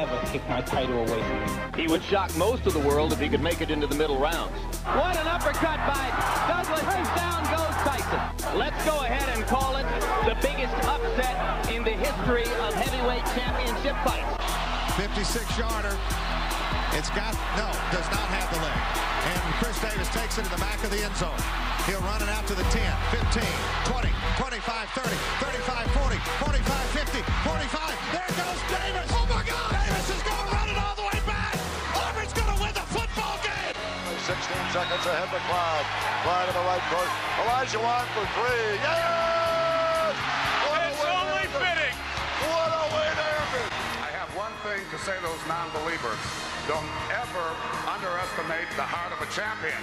ever take my title away from me. He would shock most of the world if he could make it into the middle rounds. What an uppercut by Douglas, and down goes Tyson. Let's go ahead and call it the biggest upset in the history of heavyweight championship fights. 56-yarder. Does not have the leg. And Chris Davis takes it to the back of the end zone. He'll run it out to the 10, 15, 20, 25, 30, 35, 40, 45, 50, 45. There goes Davis. Oh, my God. Davis is going to run it all the way back. Auburn's going to win the football game. 16 seconds ahead to Clyde. Clyde to the right court. Elijah Wan for three. Yes! It's only fitting. What a way to end it. I have one thing to say to those non-believers. Don't ever underestimate the heart of a champion.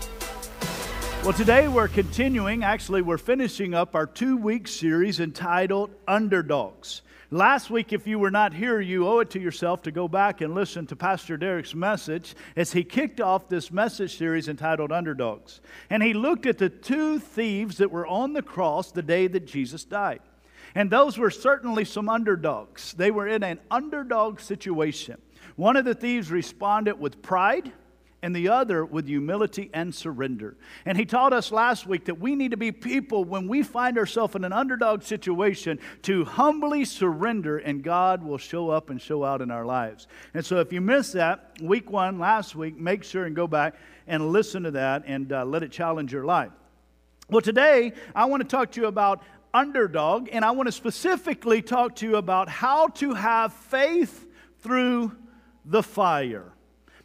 Yeah! Well, today we're continuing. Actually, we're finishing up our 2-week series entitled Underdogs. Last week, if you were not here, you owe it to yourself to go back and listen to Pastor Derek's message as he kicked off this message series entitled Underdogs. And he looked at the two thieves that were on the cross the day that Jesus died. And those were certainly some underdogs. They were in an underdog situation. One of the thieves responded with pride, and the other with humility and surrender. And he taught us last week that we need to be people, when we find ourselves in an underdog situation, to humbly surrender, and God will show up and show out in our lives. And so if you missed that, week one last week, make sure and go back and listen to that and let it challenge your life. Well, today I want to talk to you about underdog, and I want to specifically talk to you about how to have faith through the fire.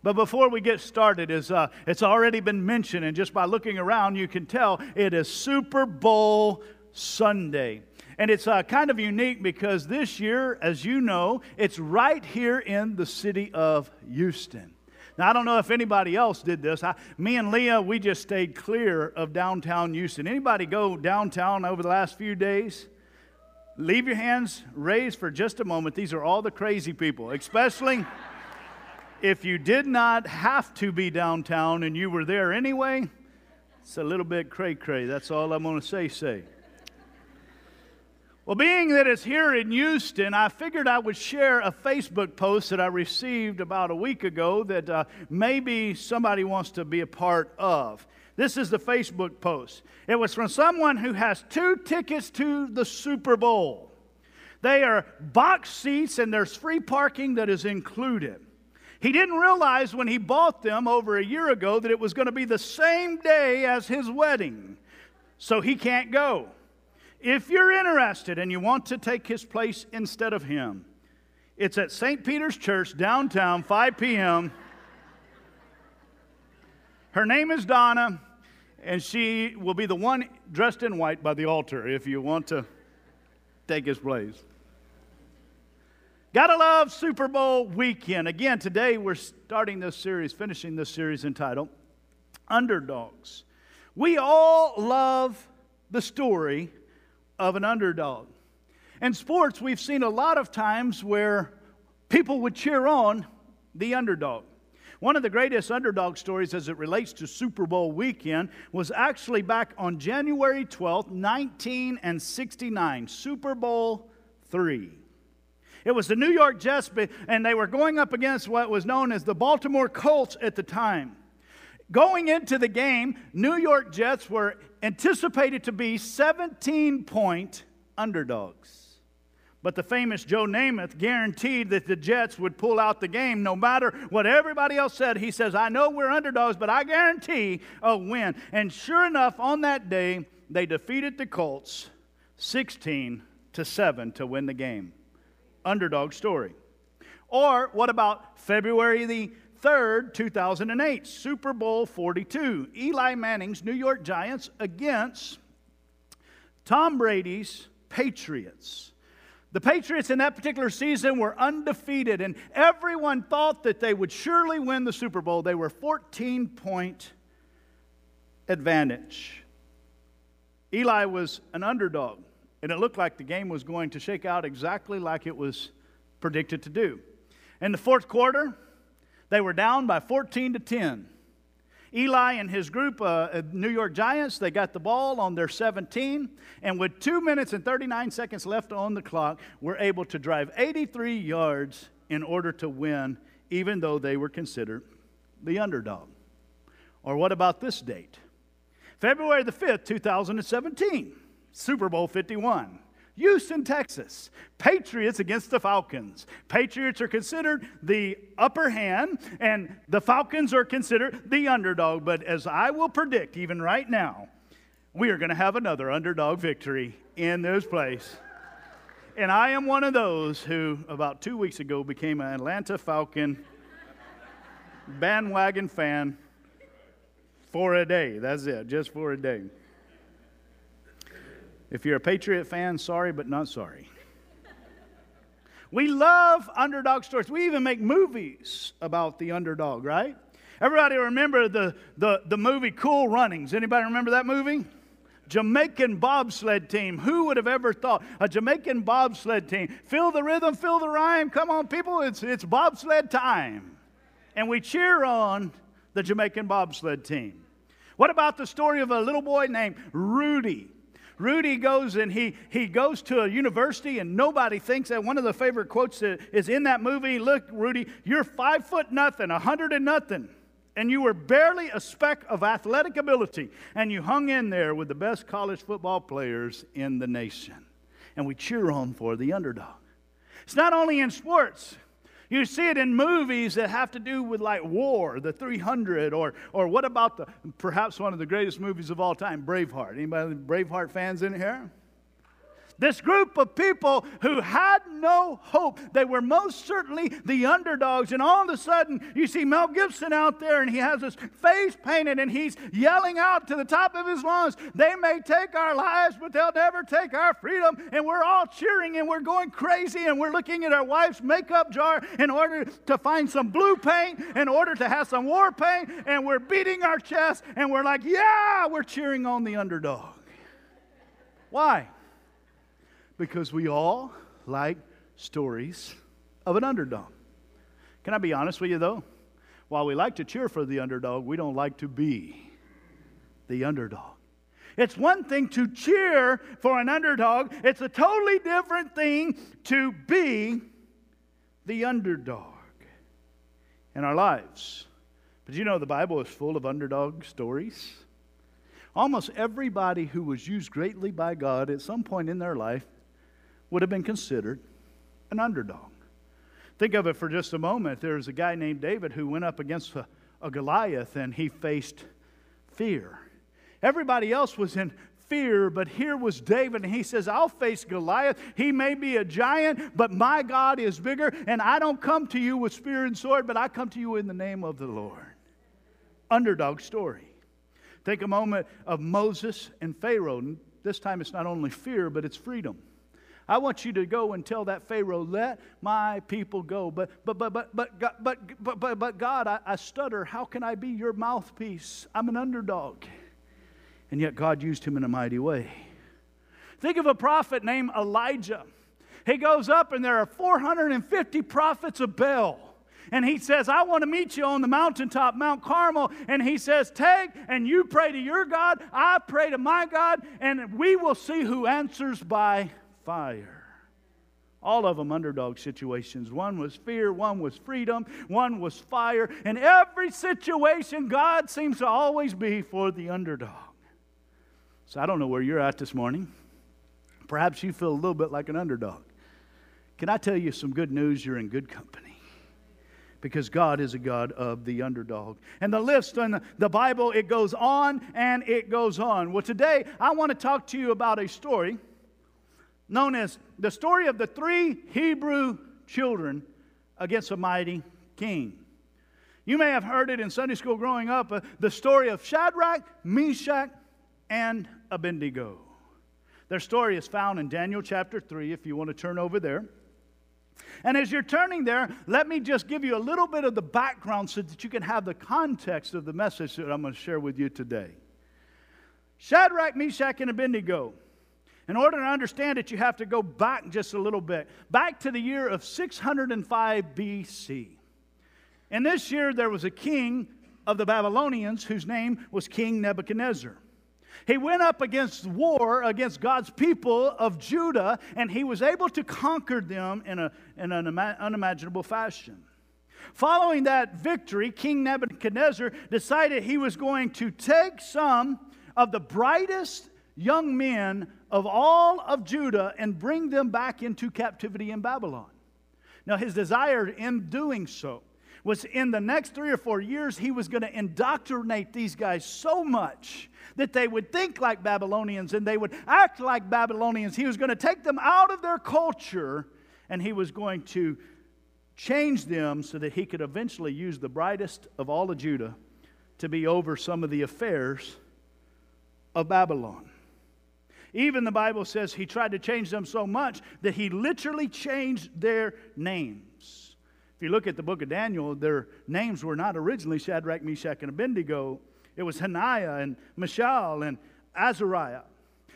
But before we get started, it's already been mentioned, and just by looking around you can tell it is Super Bowl Sunday. And it's kind of unique because this year, as you know, it's right here in the city of Houston. Now, I don't know if anybody else did this. Me and Leah, we just stayed clear of downtown Houston. Anybody go downtown over the last few days? Leave your hands raised for just a moment. These are all the crazy people, especially if you did not have to be downtown and you were there anyway. It's a little bit cray-cray. That's all I'm going to say. Well, being that it's here in Houston, I figured I would share a Facebook post that I received about a week ago that maybe somebody wants to be a part of. This is the Facebook post. It was from someone who has 2 tickets to the Super Bowl. They are box seats, and there's free parking that is included. He didn't realize when he bought them over a year ago that it was going to be the same day as his wedding, so he can't go. If you're interested and you want to take his place instead of him, it's at St. Peter's Church, downtown, 5 p.m. Her name is Donna, and she will be the one dressed in white by the altar if you want to take his place. Gotta love Super Bowl weekend. Again, today we're starting this series, finishing this series entitled Underdogs. We all love the story of an underdog. In sports, we've seen a lot of times where people would cheer on the underdog. One of the greatest underdog stories as it relates to Super Bowl weekend was actually back on January 12th, 1969, Super Bowl III. It was the New York Jets, and they were going up against what was known as the Baltimore Colts at the time. Going into the game, New York Jets were anticipated to be 17-point underdogs. But the famous Joe Namath guaranteed that the Jets would pull out the game no matter what everybody else said. He says, I know we're underdogs, but I guarantee a win. And sure enough, on that day, they defeated the Colts 16-7 to win the game. Underdog story. Or what about February the 3rd, 2008, Super Bowl 42, Eli Manning's New York Giants against Tom Brady's Patriots. The Patriots in that particular season were undefeated, and everyone thought that they would surely win the Super Bowl. They were 14-point advantage. Eli was an underdog, and it looked like the game was going to shake out exactly like it was predicted to do. In the fourth quarter, they were down by 14-10. Eli and his group, New York Giants, they got the ball on their 17, and with 2 minutes and 39 seconds left on the clock, were able to drive 83 yards in order to win, even though they were considered the underdog. Or what about this date? February the 5th, 2017, Super Bowl 51. Houston, Texas, Patriots against the Falcons. Patriots are considered the upper hand, and the Falcons are considered the underdog. But as I will predict, even right now, we are going to have another underdog victory in this place. And I am one of those who, about 2 weeks ago, became an Atlanta Falcon bandwagon fan for a day. That's it, just for a day. If you're a Patriot fan, sorry, but not sorry. We love underdog stories. We even make movies about the underdog, right? Everybody remember the movie Cool Runnings. Anybody remember that movie? Jamaican bobsled team. Who would have ever thought? A Jamaican bobsled team. Feel the rhythm, feel the rhyme. Come on, people, it's bobsled time. And we cheer on the Jamaican bobsled team. What about the story of a little boy named Rudy? Rudy goes and he goes to a university, and nobody thinks that. One of the favorite quotes that is in that movie, look, Rudy, you're 5 foot nothing, 100 and nothing, and you were barely a speck of athletic ability, and you hung in there with the best college football players in the nation. And we cheer on for the underdog. It's not only in sports. You see it in movies that have to do with like war, the 300, or what about the perhaps one of the greatest movies of all time, Braveheart. Anybody Braveheart fans in here? This group of people who had no hope, they were most certainly the underdogs, and all of a sudden you see Mel Gibson out there, and he has his face painted, and he's yelling out to the top of his lungs, they may take our lives, but they'll never take our freedom, and we're all cheering, and we're going crazy, and we're looking at our wife's makeup jar in order to find some blue paint, in order to have some war paint, and we're beating our chest, and we're like, yeah, we're cheering on the underdog. Why? Because we all like stories of an underdog. Can I be honest with you, though? While we like to cheer for the underdog, we don't like to be the underdog. It's one thing to cheer for an underdog. It's a totally different thing to be the underdog in our lives. But you know the Bible is full of underdog stories. Almost everybody who was used greatly by God at some point in their life would have been considered an underdog. Think of it for just a moment. There was a guy named David who went up against a Goliath, and he faced fear. Everybody else was in fear, but here was David, and he says, I'll face Goliath. He may be a giant, but my God is bigger, and I don't come to you with spear and sword, but I come to you in the name of the Lord. Underdog story. Take a moment of Moses and Pharaoh. And this time it's not only fear, but it's freedom. I want you to go and tell that Pharaoh, let my people go. But God, I stutter. How can I be your mouthpiece? I'm an underdog. And yet God used him in a mighty way. Think of a prophet named Elijah. He goes up, and there are 450 prophets of Baal. And he says, I want to meet you on the mountaintop, Mount Carmel. And he says, take and you pray to your God, I pray to my God, and we will see who answers by fire. All of them underdog situations. One was fear, one was freedom, one was fire. In every situation, God seems to always be for the underdog. So I don't know where you're at this morning. Perhaps you feel a little bit like an underdog. Can I tell you some good news? You're in good company. Because God is a God of the underdog. And the list in the Bible, it goes on and it goes on. Well, today I want to talk to you about a story known as the story of the three Hebrew children against a mighty king. You may have heard it in Sunday school growing up, the story of Shadrach, Meshach, and Abednego. Their story is found in Daniel chapter 3, if you want to turn over there. And as you're turning there, let me just give you a little bit of the background so that you can have the context of the message that I'm going to share with you today. Shadrach, Meshach, and Abednego. In order to understand it, you have to go back just a little bit. Back to the year of 605 BC. And this year there was a king of the Babylonians, whose name was King Nebuchadnezzar. He went up against war against God's people of Judah, and he was able to conquer them in an unimaginable fashion. Following that victory, King Nebuchadnezzar decided he was going to take some of the brightest young men of all of Judah and bring them back into captivity in Babylon. Now, his desire in doing so was in the next 3 or 4 years, he was going to indoctrinate these guys so much that they would think like Babylonians and they would act like Babylonians. He was going to take them out of their culture, and he was going to change them so that he could eventually use the brightest of all of Judah to be over some of the affairs of Babylon. Even the Bible says he tried to change them so much that he literally changed their names. If you look at the book of Daniel, their names were not originally Shadrach, Meshach, and Abednego. It was Hananiah and Mishael and Azariah.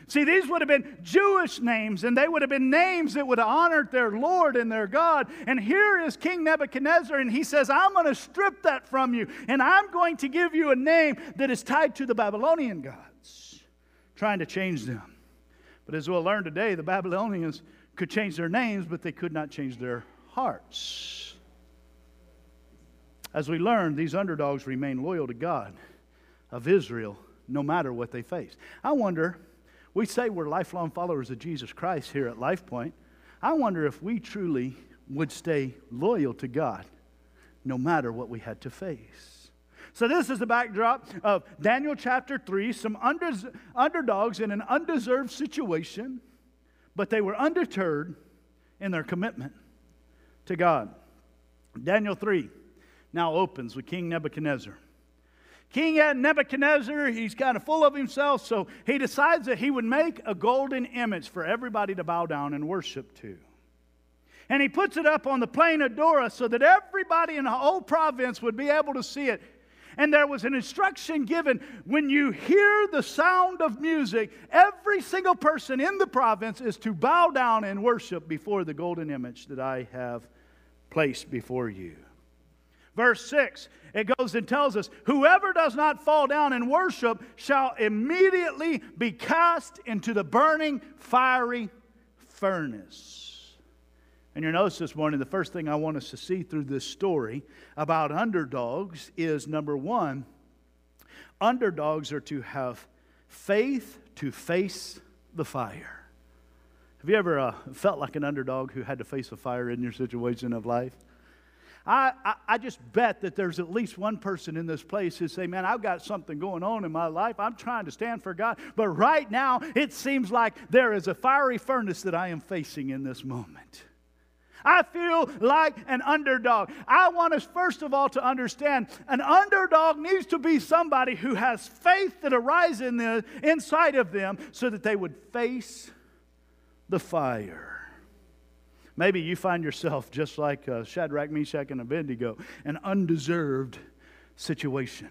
See, these would have been Jewish names, and they would have been names that would have honored their Lord and their God. And here is King Nebuchadnezzar, and he says, I'm going to strip that from you, and I'm going to give you a name that is tied to the Babylonian gods, trying to change them. But as we'll learn today, the Babylonians could change their names, but they could not change their hearts. As we learn, these underdogs remain loyal to God of Israel no matter what they face. I wonder, we say we're lifelong followers of Jesus Christ here at LifePoint. I wonder if we truly would stay loyal to God no matter what we had to face. So this is the backdrop of Daniel chapter 3, some underdogs in an undeserved situation, but they were undeterred in their commitment to God. Daniel 3. Now opens with King Nebuchadnezzar. King Nebuchadnezzar, he's kind of full of himself, so he decides that he would make a golden image for everybody to bow down and worship to. And he puts it up on the Plain of Dura so that everybody in the whole province would be able to see it. And there was an instruction given, when you hear the sound of music, every single person in the province is to bow down and worship before the golden image that I have placed before you. Verse 6, it goes and tells us, whoever does not fall down and worship shall immediately be cast into the burning, fiery furnace. And you'll notice this morning, the first thing I want us to see through this story about underdogs is, number one, underdogs are to have faith to face the fire. Have you ever felt like an underdog who had to face a fire in your situation of life? I just bet that there's at least one person in this place who say, man, I've got something going on in my life. I'm trying to stand for God. But right now, it seems like there is a fiery furnace that I am facing in this moment. I feel like an underdog. I want us, first of all, to understand an underdog needs to be somebody who has faith that arises in the inside of them so that they would face the fire. Maybe you find yourself just like Shadrach, Meshach, and Abednego, an undeserved situation.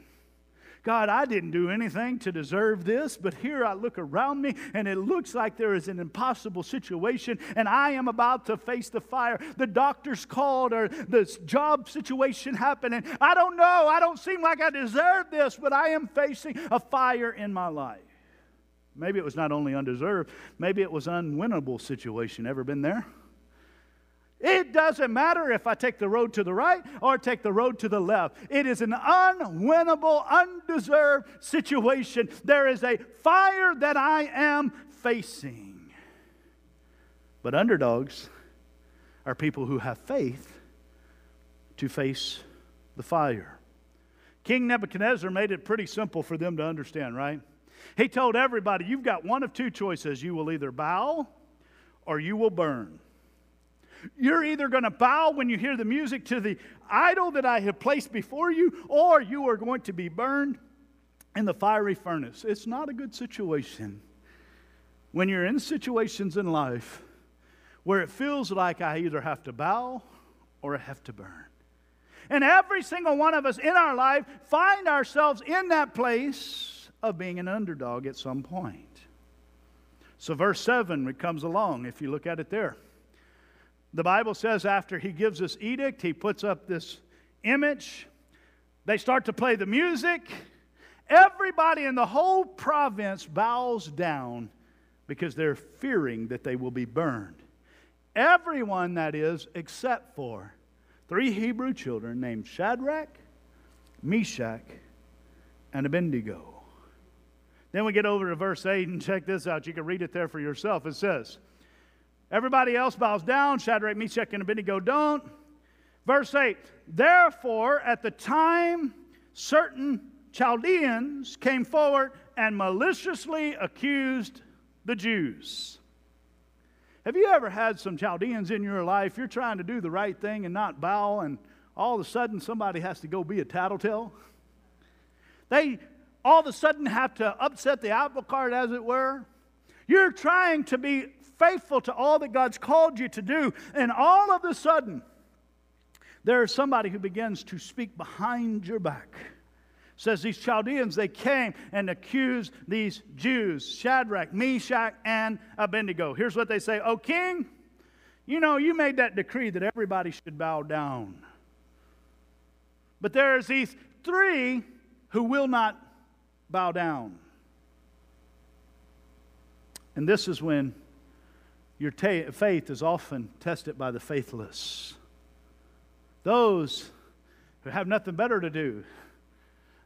God, I didn't do anything to deserve this, but here I look around me, and it looks like there is an impossible situation, and I am about to face the fire. The doctor's called, or this job situation happening. I don't know. I don't seem like I deserve this, but I am facing a fire in my life. Maybe it was not only undeserved, maybe it was an unwinnable situation. Ever been there? It doesn't matter if I take the road to the right or take the road to the left. It is an unwinnable, undeserved situation. There is a fire that I am facing. But underdogs are people who have faith to face the fire. King Nebuchadnezzar made it pretty simple for them to understand, right? He told everybody, you've got one of two choices. You will either bow or you will burn. You're either going to bow when you hear the music to the idol that I have placed before you, or you are going to be burned in the fiery furnace. It's not a good situation when you're in situations in life where it feels like I either have to bow or I have to burn. And every single one of us in our life find ourselves in that place of being an underdog at some point. So verse 7, it comes along if you look at it there. The Bible says after he gives this edict, he puts up this image They start to play the music. Everybody in the whole province bows down because they're fearing that they will be burned. Everyone, that is, except for three Hebrew children named Shadrach, Meshach, and Abednego. Then we get over to verse 8 and check this out. You can read it there for yourself. It says, everybody else bows down. Shadrach, Meshach, and Abednego don't. Verse 8, therefore, at the time, certain Chaldeans came forward and maliciously accused the Jews. Have you ever had some Chaldeans in your life? You're trying to do the right thing and not bow, and all of a sudden somebody has to go be a tattletale. They all of a sudden have to upset the apple cart, as it were. You're trying to be faithful to all that God's called you to do, and all of a sudden, there is somebody who begins to speak behind your back. It says these Chaldeans, they came and accused these Jews, Shadrach, Meshach, and Abednego. Here's what they say, O king, you know, you made that decree that everybody should bow down. But there is these three who will not bow down. And this is when your faith is often tested by the faithless. Those who have nothing better to do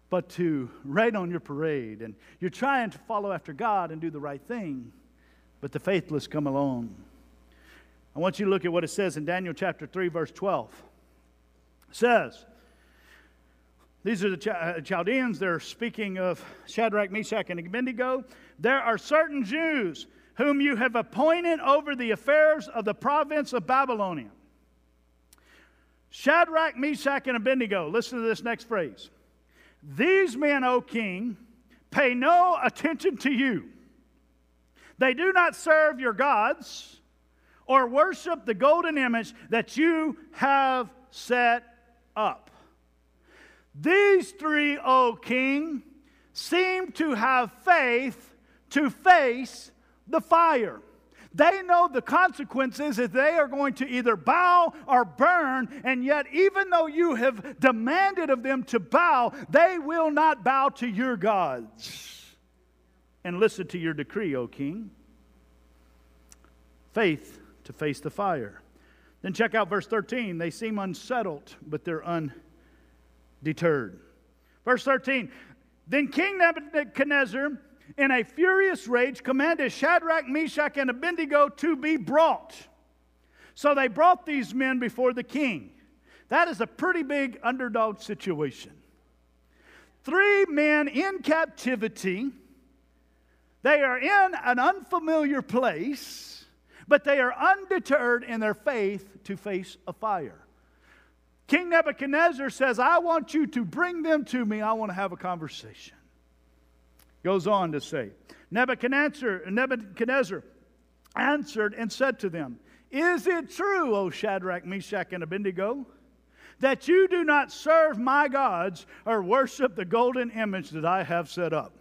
but to rain on your parade. And you're trying to follow after God and do the right thing, but the faithless come along. I want you to look at what it says in Daniel chapter 3, verse 12. It says, these are the Chaldeans. They're speaking of Shadrach, Meshach, and Abednego. There are certain Jews whom you have appointed over the affairs of the province of Babylonia. Shadrach, Meshach, and Abednego. Listen to this next phrase. These men, O king, pay no attention to you. They do not serve your gods or worship the golden image that you have set up. These three, O king, seem to have faith to face the fire. They know the consequences that they are going to either bow or burn, and yet even though you have demanded of them to bow, they will not bow to your gods. And listen to your decree, O king. Faith to face the fire. Then check out verse 13. They seem unsettled, but they're undeterred. Verse 13, then King Nebuchadnezzar, in a furious rage, commanded Shadrach, Meshach, and Abednego to be brought. So they brought these men before the king. That is a pretty big underdog situation. Three men in captivity. They are in an unfamiliar place, but they are undeterred in their faith to face a fire. King Nebuchadnezzar says, I want you to bring them to me. I want to have a conversation. Goes on to say, Nebuchadnezzar answered and said to them, is it true, O Shadrach, Meshach, and Abednego, that you do not serve my gods or worship the golden image that I have set up?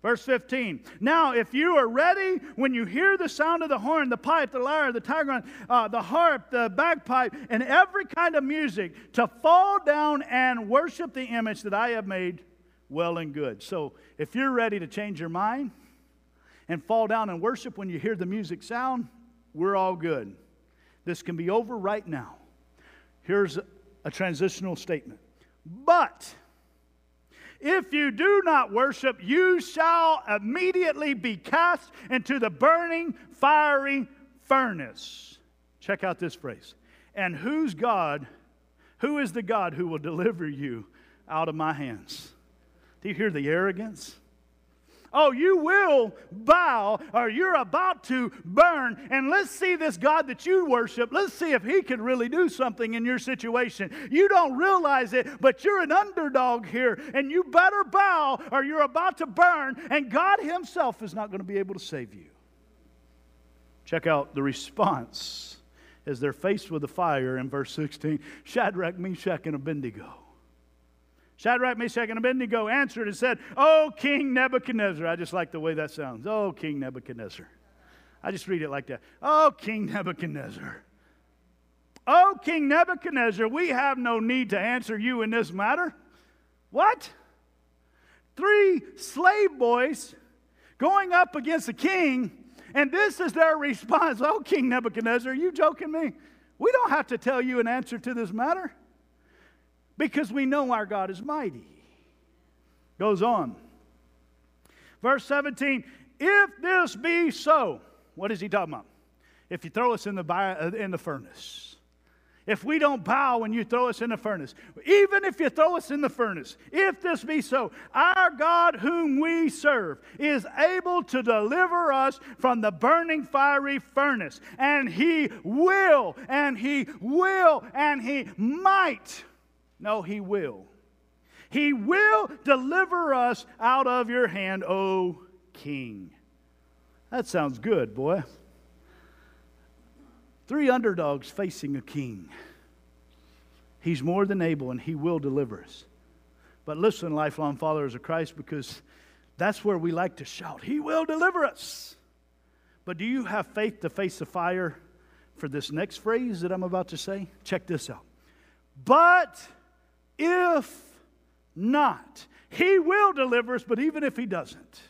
Verse 15, now if you are ready, when you hear the sound of the horn, the pipe, the lyre, the trigon, the harp, the bagpipe, and every kind of music, to fall down and worship the image that I have made, well and good. So if you're ready to change your mind and fall down and worship when you hear the music sound, we're all good. This can be over right now. Here's a transitional statement. But if you do not worship, you shall immediately be cast into the burning, fiery furnace. Check out this phrase. And who is the God who will deliver you out of my hands? Do you hear the arrogance? Oh, you will bow, or you're about to burn, and let's see this God that you worship. Let's see if he can really do something in your situation. You don't realize it, but you're an underdog here, and you better bow, or you're about to burn, and God himself is not going to be able to save you. Check out the response as they're faced with the fire in verse 16. Shadrach, Meshach, and Abednego. Shadrach, Meshach, and Abednego answered and said, O King Nebuchadnezzar. I just like the way that sounds. O King Nebuchadnezzar. I just read it like that. O King Nebuchadnezzar. "O King Nebuchadnezzar, we have no need to answer you in this matter." What? 3 slave boys going up against the king, and this is their response. "Oh, King Nebuchadnezzar, are you joking me? We don't have to tell you an answer to this matter because we know our God is mighty." Goes on. Verse 17, "If this be so," what is he talking about? If you throw us in the furnace. If we don't bow when you throw us in the furnace, even if you throw us in the furnace, if this be so, our God whom we serve is able to deliver us from the burning fiery furnace, and he will, and he will, and he might. No, he will. He will deliver us out of your hand, O King. That sounds good, boy. 3 underdogs facing a king. He's more than able, and he will deliver us. But listen, lifelong followers of Christ, because that's where we like to shout, "He will deliver us." But do you have faith to face the fire for this next phrase that I'm about to say? Check this out. But if not, he will deliver us, but even if he doesn't.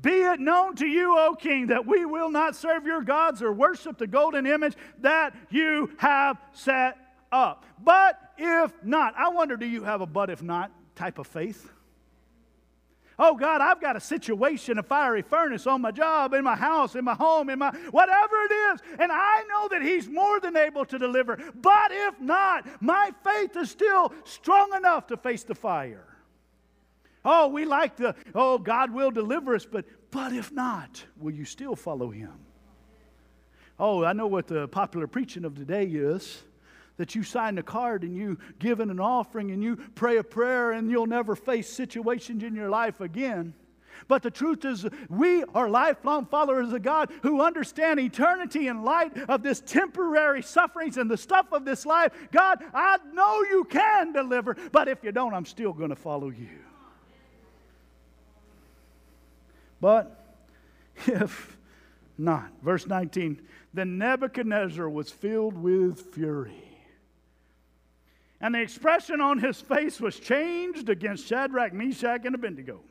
"Be it known to you, O King, that we will not serve your gods or worship the golden image that you have set up. But if not." I wonder, do you have a "but if not" type of faith? Oh God, I've got a situation, a fiery furnace on my job, in my house, in my home, in my whatever it is, and I know that he's more than able to deliver. But if not, my faith is still strong enough to face the fire. Oh, we like the, "Oh, God will deliver us," but if not, will you still follow him? Oh, I know what the popular preaching of today is, that you sign a card and you give in an offering and you pray a prayer and you'll never face situations in your life again. But the truth is, we are lifelong followers of God who understand eternity in light of this temporary sufferings and the stuff of this life. God, I know you can deliver, but if you don't, I'm still going to follow you. But if not. Verse 19, "Then Nebuchadnezzar was filled with fury, and the expression on his face was changed against Shadrach, Meshach, and Abednego.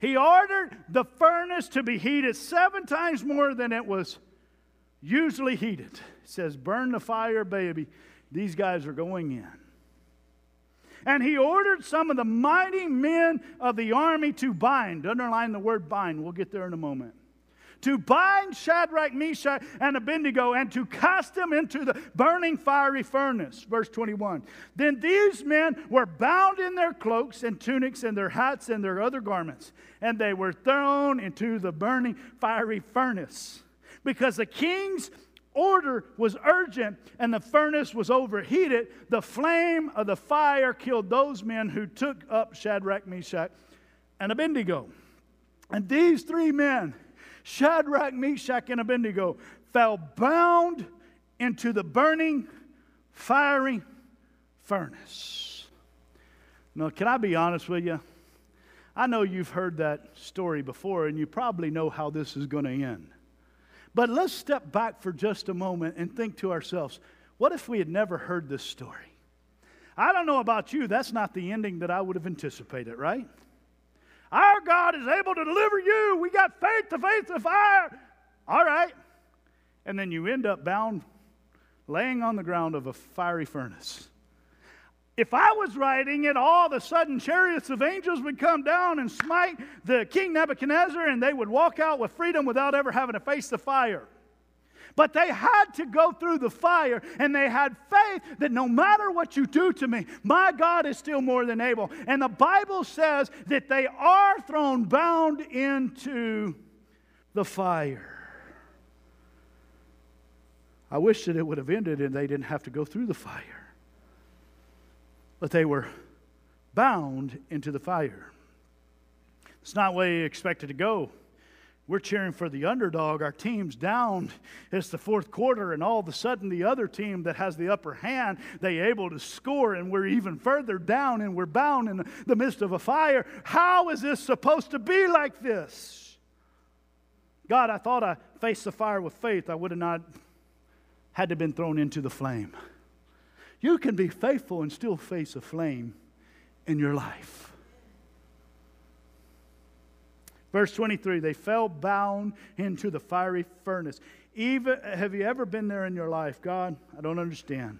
He ordered the furnace to be heated 7 times more than it was usually heated." It says, "Burn the fire, baby. These guys are going in." "And he ordered some of the mighty men of the army to bind." Underline the word bind. We'll get there in a moment. "To bind Shadrach, Meshach, and Abednego, and to cast them into the burning fiery furnace." Verse 21. "Then these men were bound in their cloaks and tunics and their hats and their other garments, and they were thrown into the burning fiery furnace, because the king's order was urgent and the furnace was overheated. The flame of the fire killed those men who took up Shadrach, Meshach, and Abednego. And these 3 men, Shadrach, Meshach, and Abednego, fell bound into the burning, fiery furnace." Now, can I be honest with you? I know you've heard that story before and you probably know how this is going to end. But let's step back for just a moment and think to ourselves, what if we had never heard this story? I don't know about you, that's not the ending that I would have anticipated, right? Our God is able to deliver you. We got faith to face the fire. All right. And then you end up bound, laying on the ground of a fiery furnace. If I was writing it, all of a sudden chariots of angels would come down and smite the King Nebuchadnezzar, and they would walk out with freedom without ever having to face the fire. But they had to go through the fire, and they had faith that no matter what you do to me, my God is still more than able. And the Bible says that they are thrown bound into the fire. I wish that it would have ended and they didn't have to go through the fire. But they were bound into the fire. It's not where you expected to go. We're cheering for the underdog. Our team's down. It's the 4th quarter, and all of a sudden the other team that has the upper hand, they're able to score, and we're even further down, and we're bound in the midst of a fire. How is this supposed to be like this? God, I thought I faced the fire with faith. I would have not had to have been thrown into the flame. You can be faithful and still face a flame in your life. Verse 23, they fell bound into the fiery furnace. Even, have you ever been there in your life? God, I don't understand.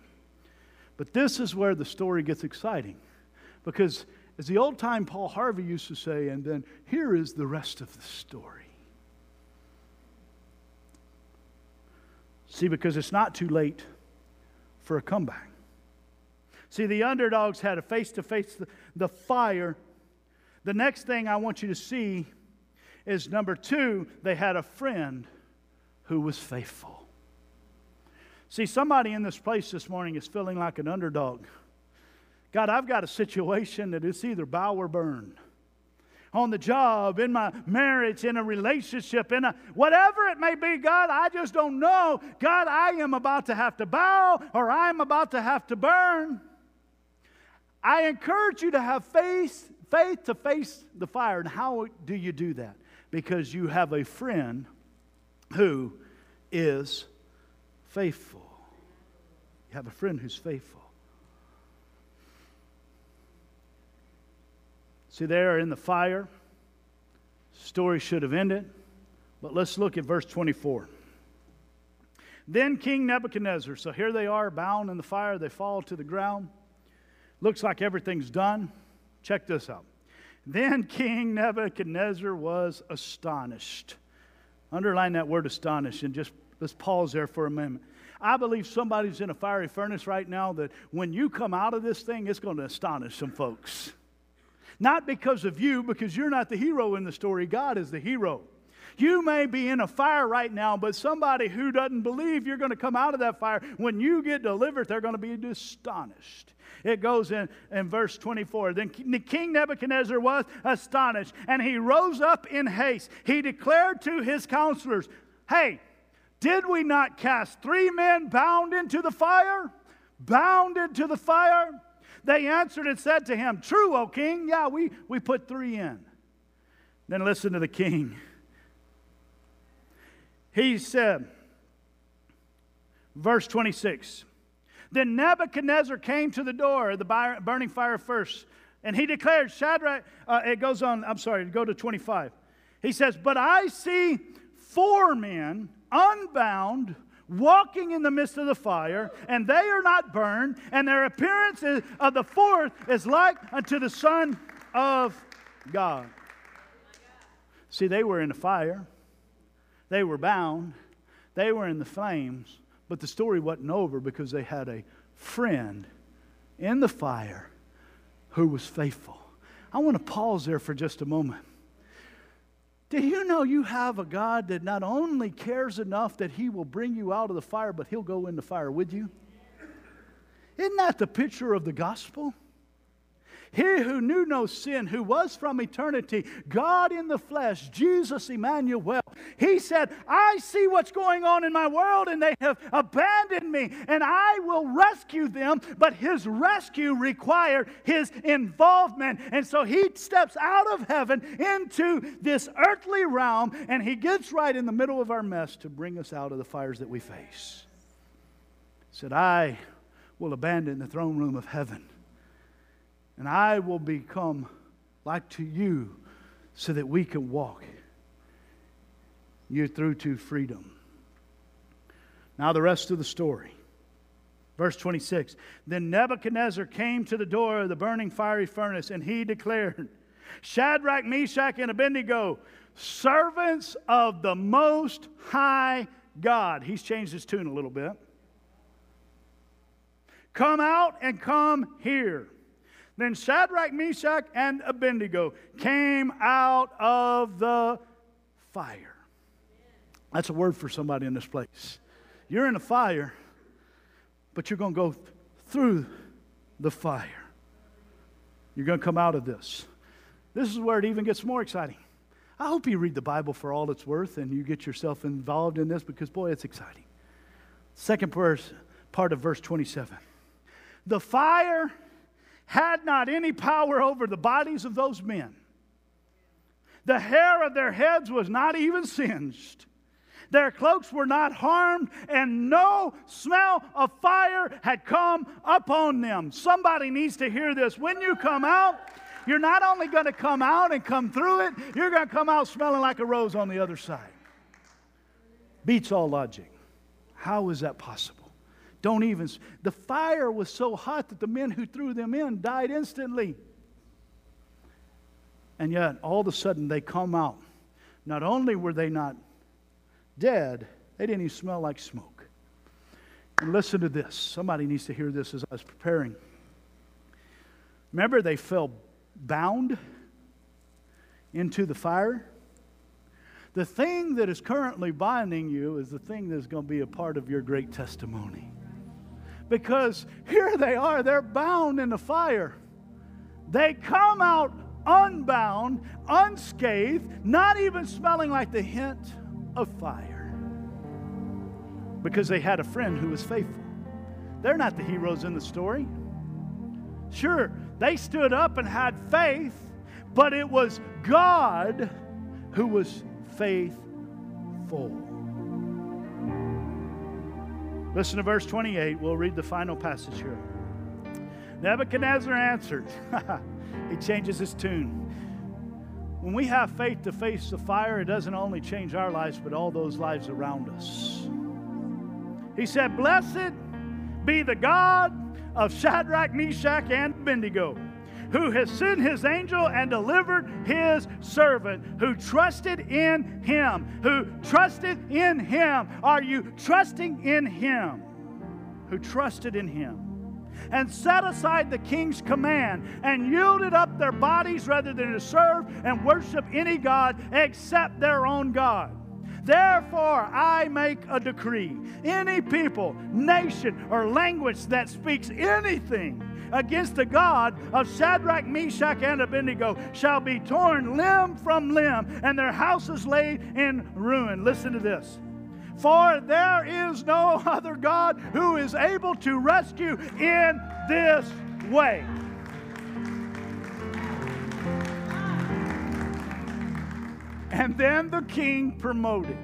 But this is where the story gets exciting. Because as the old time Paul Harvey used to say, and then here is the rest of the story. See, because it's not too late for a comeback. See, the underdogs had a face-to-face the fire. The next thing I want you to see is number two, they had a friend who was faithful. See, somebody in this place this morning is feeling like an underdog. God, I've got a situation that is either bow or burn. On the job, in my marriage, in a relationship, in a whatever it may be, God, I just don't know. God, I am about to have to bow or I am about to have to burn. I encourage you to have faith to face the fire. And how do you do that? Because you have a friend who is faithful. You have a friend who's faithful. See, they are in the fire. Story should have ended. But let's look at verse 24. Then King Nebuchadnezzar. So here they are, bound in the fire. They fall to the ground. Looks like everything's done. Check this out. Then King Nebuchadnezzar was astonished. Underline that word astonished and just let's pause there for a moment. I believe somebody's in a fiery furnace right now that when you come out of this thing, it's going to astonish some folks. Not because of you, because you're not the hero in the story. God is the hero. You may be in a fire right now, but somebody who doesn't believe you're going to come out of that fire, when you get delivered, they're going to be astonished. It goes in verse 24. Then King Nebuchadnezzar was astonished, and he rose up in haste. He declared to his counselors, hey, did we not cast three men bound into the fire? Bound into the fire? They answered and said to him, true, O king. Yeah, we put three in. Then listen to the king. He said, verse 26, then Nebuchadnezzar came to the door of the burning fire first, and he declared, Shadrach, it goes on, I'm sorry, go to 25. He says, but I see four men unbound, walking in the midst of the fire, and they are not burned, and their appearance of the fourth is like unto the Son of God. See, they were in the fire. They were bound. They were in the flames. But the story wasn't over because they had a friend in the fire who was faithful. I want to pause there for just a moment. Do you know you have a God that not only cares enough that He will bring you out of the fire, but He'll go in the fire with you? Isn't that the picture of the gospel? He who knew no sin, who was from eternity, God in the flesh, Jesus Emmanuel, He said, I see what's going on in my world, and they have abandoned me, and I will rescue them. But His rescue required His involvement. And so He steps out of heaven into this earthly realm, and He gets right in the middle of our mess to bring us out of the fires that we face. He said, I will abandon the throne room of heaven, and I will become like to you so that we can walk you through to freedom. Now the rest of the story. Verse 26. Then Nebuchadnezzar came to the door of the burning fiery furnace, and he declared, Shadrach, Meshach, and Abednego, servants of the Most High God. He's changed his tune a little bit. Come out and come here. Then Shadrach, Meshach, and Abednego came out of the fire. That's a word for somebody in this place. You're in a fire, but you're going to go through the fire. You're going to come out of this. This is where it even gets more exciting. I hope you read the Bible for all it's worth and you get yourself involved in this because, boy, it's exciting. Second part of verse 27. The fire had not any power over the bodies of those men. The hair of their heads was not even singed. Their cloaks were not harmed, and no smell of fire had come upon them. Somebody needs to hear this. When you come out, you're not only going to come out and come through it, you're going to come out smelling like a rose on the other side. Beats all logic. How is that possible? The fire was so hot that the men who threw them in died instantly. And yet, all of a sudden, they come out. Not only were they not dead, they didn't even smell like smoke. And listen to this. Somebody needs to hear this as I was preparing. Remember, they fell bound into the fire. The thing that is currently binding you is the thing that's going to be a part of your great testimony. Because here they are, they're bound in the fire. They come out unbound, unscathed, not even smelling like the hint of fire, because they had a friend who was faithful. They're not the heroes in the story. Sure, they stood up and had faith, but it was God who was faithful. Listen to verse 28. We'll read the final passage here. Nebuchadnezzar answered. He changes his tune. When we have faith to face the fire, it doesn't only change our lives, but all those lives around us. He said, "Blessed be the God of Shadrach, Meshach, and Abednego, who has sent his angel and delivered his servant, who trusted in him." Who trusted in him. Are you trusting in him? Who trusted in him, and set aside the king's command, and yielded up their bodies rather than to serve and worship any god except their own God. Therefore, I make a decree: any people, nation, or language that speaks anything against the God of Shadrach, Meshach, and Abednego shall be torn limb from limb, and their houses laid in ruin. Listen to this. For there is no other God who is able to rescue in this way. And then the king promoted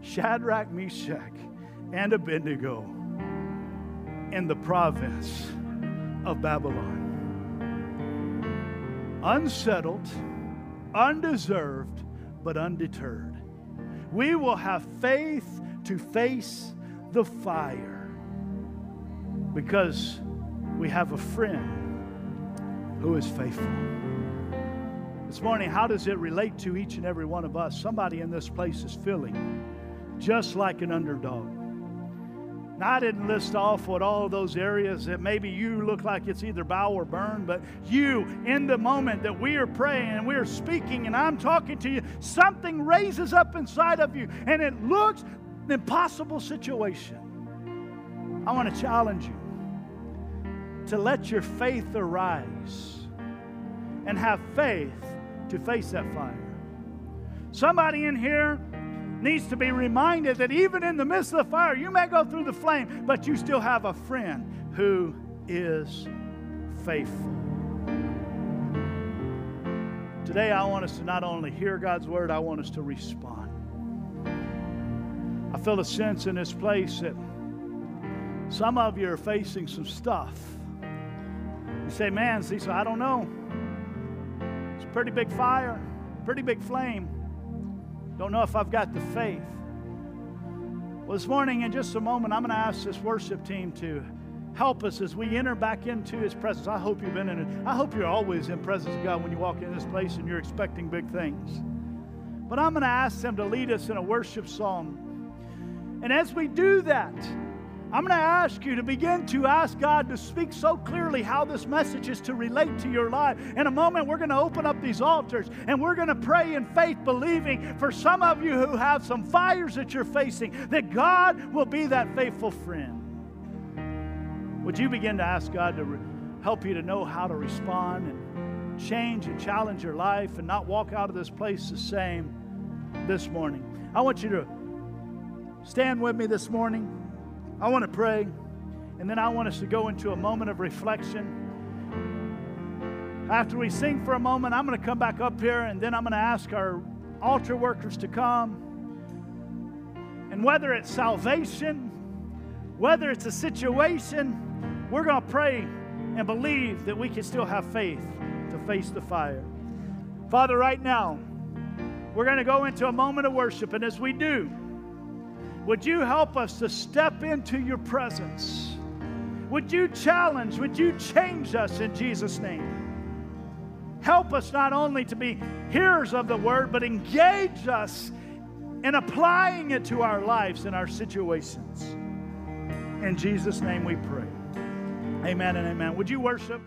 Shadrach, Meshach, and Abednego in the province of Babylon. Unsettled, undeserved, but undeterred. We will have faith to face the fire because we have a friend who is faithful. This morning, how does it relate to each and every one of us? Somebody in this place is feeling just like an underdog. Now, I didn't list off what all those areas that maybe you look like it's either bow or burn, but you, in the moment that we are praying and we are speaking and I'm talking to you, something raises up inside of you and it looks an impossible situation. I want to challenge you to let your faith arise and have faith to face that fire. Somebody in here needs to be reminded that even in the midst of the fire, you may go through the flame, but you still have a friend who is faithful. Today, I want us to not only hear God's word, I want us to respond. I feel a sense in this place that some of you are facing some stuff. You say, "Man, see, so I don't know. It's a pretty big fire, pretty big flame. Don't know if I've got the faith." Well, this morning, in just a moment, I'm going to ask this worship team to help us as we enter back into His presence. I hope you've been in it. I hope you're always in the presence of God when you walk in this place and you're expecting big things. But I'm going to ask them to lead us in a worship song. And as we do that, I'm going to ask you to begin to ask God to speak so clearly how this message is to relate to your life. In a moment, we're going to open up these altars and we're going to pray in faith, believing for some of you who have some fires that you're facing, that God will be that faithful friend. Would you begin to ask God to help you to know how to respond and change and challenge your life and not walk out of this place the same this morning? I want you to stand with me this morning. I want to pray, and then I want us to go into a moment of reflection. After we sing for a moment, I'm going to come back up here, and then I'm going to ask our altar workers to come. And whether it's salvation, whether it's a situation, we're going to pray and believe that we can still have faith to face the fire. Father, right now, we're going to go into a moment of worship. And as we do, would you help us to step into your presence? Would you challenge, would you change us in Jesus' name? Help us not only to be hearers of the word, but engage us in applying it to our lives and our situations. In Jesus' name we pray. Amen and amen. Would you worship?